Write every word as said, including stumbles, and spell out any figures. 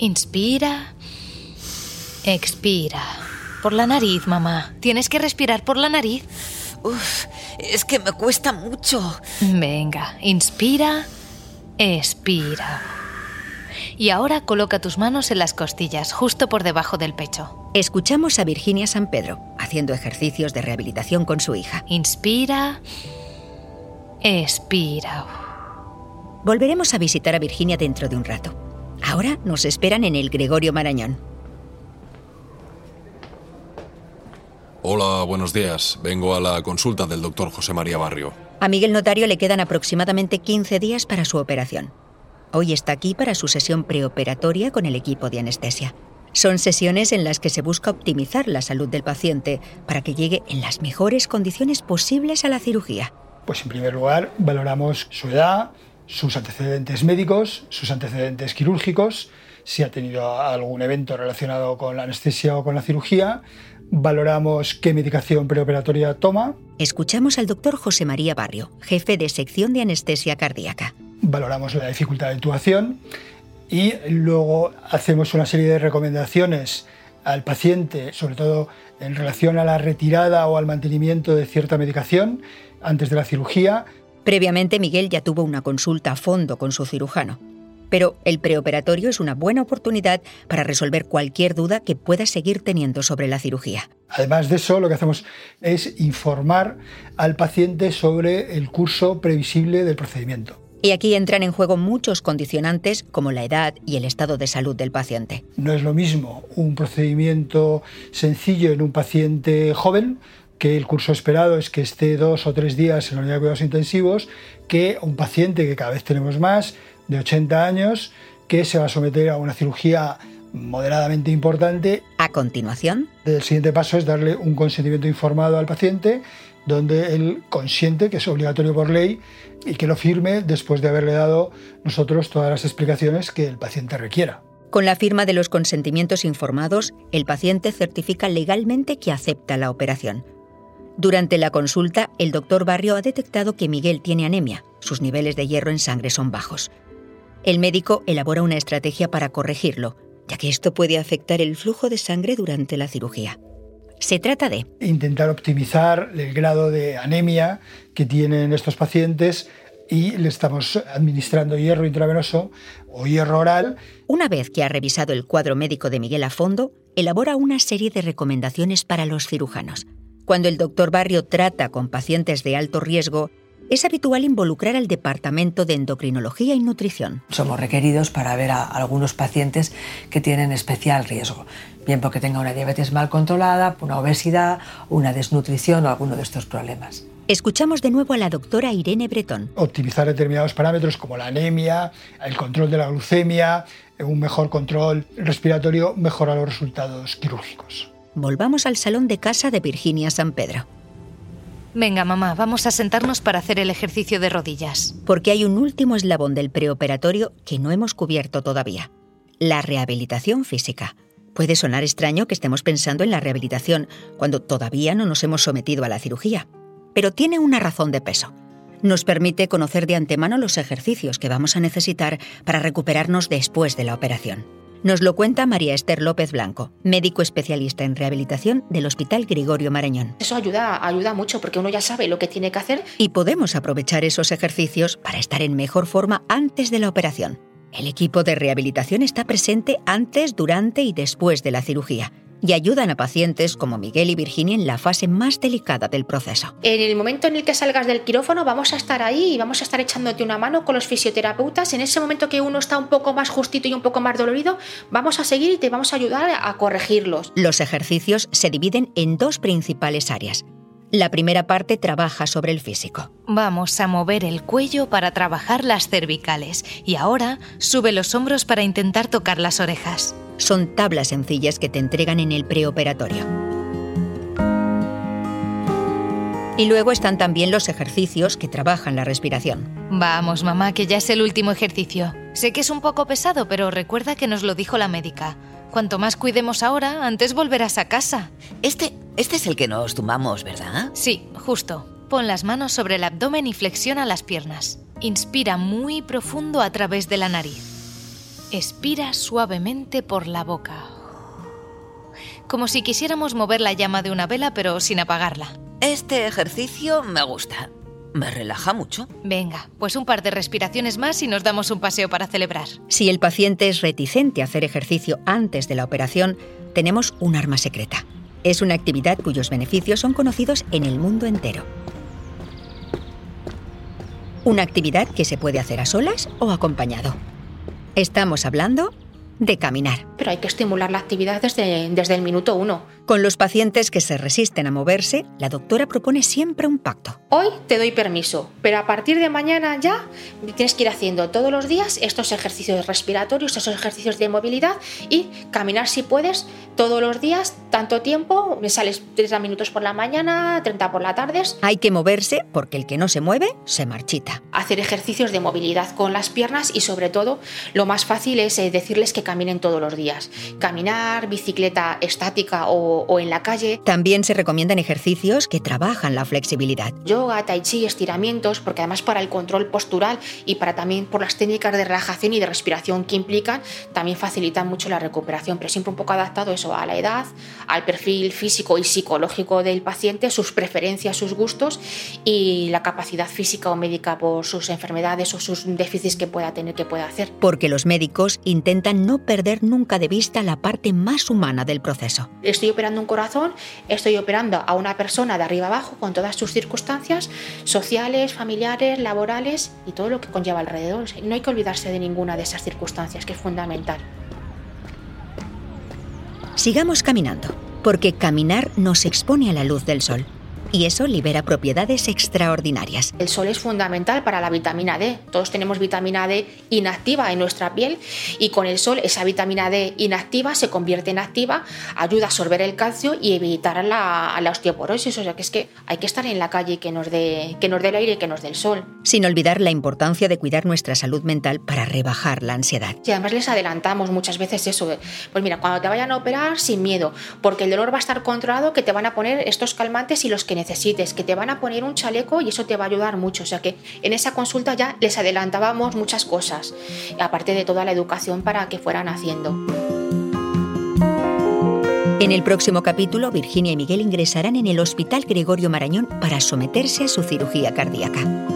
Inspira, expira. Por la nariz, mamá. Tienes que respirar por la nariz. Uf, es que me cuesta mucho. Venga, inspira, expira. Y ahora coloca tus manos en las costillas, justo por debajo del pecho. Escuchamos a Virginia San Pedro, haciendo ejercicios de rehabilitación con su hija. Inspira, expira. Volveremos a visitar a Virginia dentro de un rato. Ahora nos esperan en el Gregorio Marañón. Hola, buenos días. Vengo a la consulta del doctor José María Barrio. A Miguel Notario le quedan aproximadamente quince días para su operación. Hoy está aquí para su sesión preoperatoria con el equipo de anestesia. Son sesiones en las que se busca optimizar la salud del paciente para que llegue en las mejores condiciones posibles a la cirugía. Pues en primer lugar, valoramos su edad, sus antecedentes médicos, sus antecedentes quirúrgicos, si ha tenido algún evento relacionado con la anestesia o con la cirugía. Valoramos qué medicación preoperatoria toma. Escuchamos al doctor José María Barrio, jefe de sección de anestesia cardíaca. Valoramos la dificultad de intubación y luego hacemos una serie de recomendaciones al paciente, sobre todo en relación a la retirada o al mantenimiento de cierta medicación antes de la cirugía. Previamente, Miguel ya tuvo una consulta a fondo con su cirujano. Pero el preoperatorio es una buena oportunidad para resolver cualquier duda que pueda seguir teniendo sobre la cirugía. Además de eso, lo que hacemos es informar al paciente sobre el curso previsible del procedimiento. Y aquí entran en juego muchos condicionantes como la edad y el estado de salud del paciente. No es lo mismo un procedimiento sencillo en un paciente joven, que el curso esperado es que esté dos o tres días en la unidad de cuidados intensivos, que un paciente que cada vez tenemos más, de ochenta años, que se va a someter a una cirugía moderadamente importante. A continuación, el siguiente paso es darle un consentimiento informado al paciente, donde él consiente, que es obligatorio por ley, y que lo firme después de haberle dado nosotros todas las explicaciones que el paciente requiera. Con la firma de los consentimientos informados, el paciente certifica legalmente que acepta la operación. Durante la consulta, el doctor Barrio ha detectado que Miguel tiene anemia. Sus niveles de hierro en sangre son bajos. El médico elabora una estrategia para corregirlo, ya que esto puede afectar el flujo de sangre durante la cirugía. Se trata de intentar optimizar el grado de anemia que tienen estos pacientes y le estamos administrando hierro intravenoso o hierro oral. Una vez que ha revisado el cuadro médico de Miguel a fondo, elabora una serie de recomendaciones para los cirujanos. Cuando el doctor Barrio trata con pacientes de alto riesgo, es habitual involucrar al Departamento de Endocrinología y Nutrición. Somos requeridos para ver a algunos pacientes que tienen especial riesgo, bien porque tenga una diabetes mal controlada, una obesidad, una desnutrición o alguno de estos problemas. Escuchamos de nuevo a la doctora Irene Bretón. Optimizar determinados parámetros como la anemia, el control de la glucemia, un mejor control respiratorio, mejora los resultados quirúrgicos. Volvamos al salón de casa de Virginia San Pedro. Venga, mamá, vamos a sentarnos para hacer el ejercicio de rodillas. Porque hay un último eslabón del preoperatorio que no hemos cubierto todavía. La rehabilitación física. Puede sonar extraño que estemos pensando en la rehabilitación cuando todavía no nos hemos sometido a la cirugía. Pero tiene una razón de peso. Nos permite conocer de antemano los ejercicios que vamos a necesitar para recuperarnos después de la operación. Nos lo cuenta María Esther López Blanco, médico especialista en rehabilitación del Hospital Gregorio Marañón. Eso ayuda, ayuda mucho porque uno ya sabe lo que tiene que hacer. Y podemos aprovechar esos ejercicios para estar en mejor forma antes de la operación. El equipo de rehabilitación está presente antes, durante y después de la cirugía. Y ayudan a pacientes como Miguel y Virginia en la fase más delicada del proceso. En el momento en el que salgas del quirófano vamos a estar ahí y vamos a estar echándote una mano con los fisioterapeutas. En ese momento que uno está un poco más justito y un poco más dolorido, vamos a seguir y te vamos a ayudar a corregirlos. Los ejercicios se dividen en dos principales áreas. La primera parte trabaja sobre el físico. Vamos a mover el cuello para trabajar las cervicales y ahora sube los hombros para intentar tocar las orejas. Son tablas sencillas que te entregan en el preoperatorio. Y luego están también los ejercicios que trabajan la respiración. Vamos, mamá, que ya es el último ejercicio. Sé que es un poco pesado, pero recuerda que nos lo dijo la médica. Cuanto más cuidemos ahora, antes volverás a casa. Este, este es el que nos tumbamos, ¿verdad? Sí, justo. Pon las manos sobre el abdomen y flexiona las piernas. Inspira muy profundo a través de la nariz. expira suavemente por la boca, como si quisiéramos mover la llama de una vela pero sin apagarla. Este ejercicio me gusta, me relaja mucho. Venga, pues un par de respiraciones más y nos damos un paseo para celebrar. Si el paciente es reticente a hacer ejercicio antes de la operación, tenemos un arma secreta. Es una actividad cuyos beneficios son conocidos en el mundo entero. Una actividad que se puede hacer a solas o acompañado. Estamos hablando de caminar. Pero hay que estimular la actividad desde, desde el minuto uno. Con los pacientes que se resisten a moverse, la doctora propone siempre un pacto. Hoy te doy permiso, pero a partir de mañana ya tienes que ir haciendo todos los días estos ejercicios respiratorios, estos ejercicios de movilidad y caminar si puedes todos los días, tanto tiempo, sales treinta minutos por la mañana, treinta por la tarde. Hay que moverse porque el que no se mueve se marchita. Hacer ejercicios de movilidad con las piernas y sobre todo lo más fácil es decirles que caminen todos los días. Caminar, bicicleta estática o, o en la calle. También se recomiendan ejercicios que trabajan la flexibilidad. Yoga, tai chi, estiramientos, porque además para el control postural y para también por las técnicas de relajación y de respiración que implican, también facilitan mucho la recuperación, pero siempre un poco adaptado eso a la edad, al perfil físico y psicológico del paciente, sus preferencias, sus gustos y la capacidad física o médica por sus enfermedades o sus déficits que pueda tener, que pueda hacer. Porque los médicos intentan no perder nunca de vista la parte más humana del proceso. Estoy operando un corazón, estoy operando a una persona de arriba abajo con todas sus circunstancias sociales, familiares, laborales y todo lo que conlleva alrededor. No hay que olvidarse de ninguna de esas circunstancias, que es fundamental. Sigamos caminando, porque caminar nos expone a la luz del sol y eso libera propiedades extraordinarias. El sol es fundamental para la vitamina D. Todos tenemos vitamina D inactiva en nuestra piel y con el sol esa vitamina D inactiva se convierte en activa, ayuda a absorber el calcio y evitar la, la osteoporosis. O sea que es que hay que estar en la calle y que nos dé, que nos dé el aire y que nos dé el sol. Sin olvidar la importancia de cuidar nuestra salud mental para rebajar la ansiedad. Y además les adelantamos muchas veces eso. Pues mira, cuando te vayan a operar, sin miedo, porque el dolor va a estar controlado, que te van a poner estos calmantes y los que necesites, que te van a poner un chaleco y eso te va a ayudar mucho. O sea que en esa consulta ya les adelantábamos muchas cosas, aparte de toda la educación para que fueran haciendo. En el próximo capítulo, Virginia y Miguel ingresarán en el Hospital Gregorio Marañón para someterse a su cirugía cardíaca.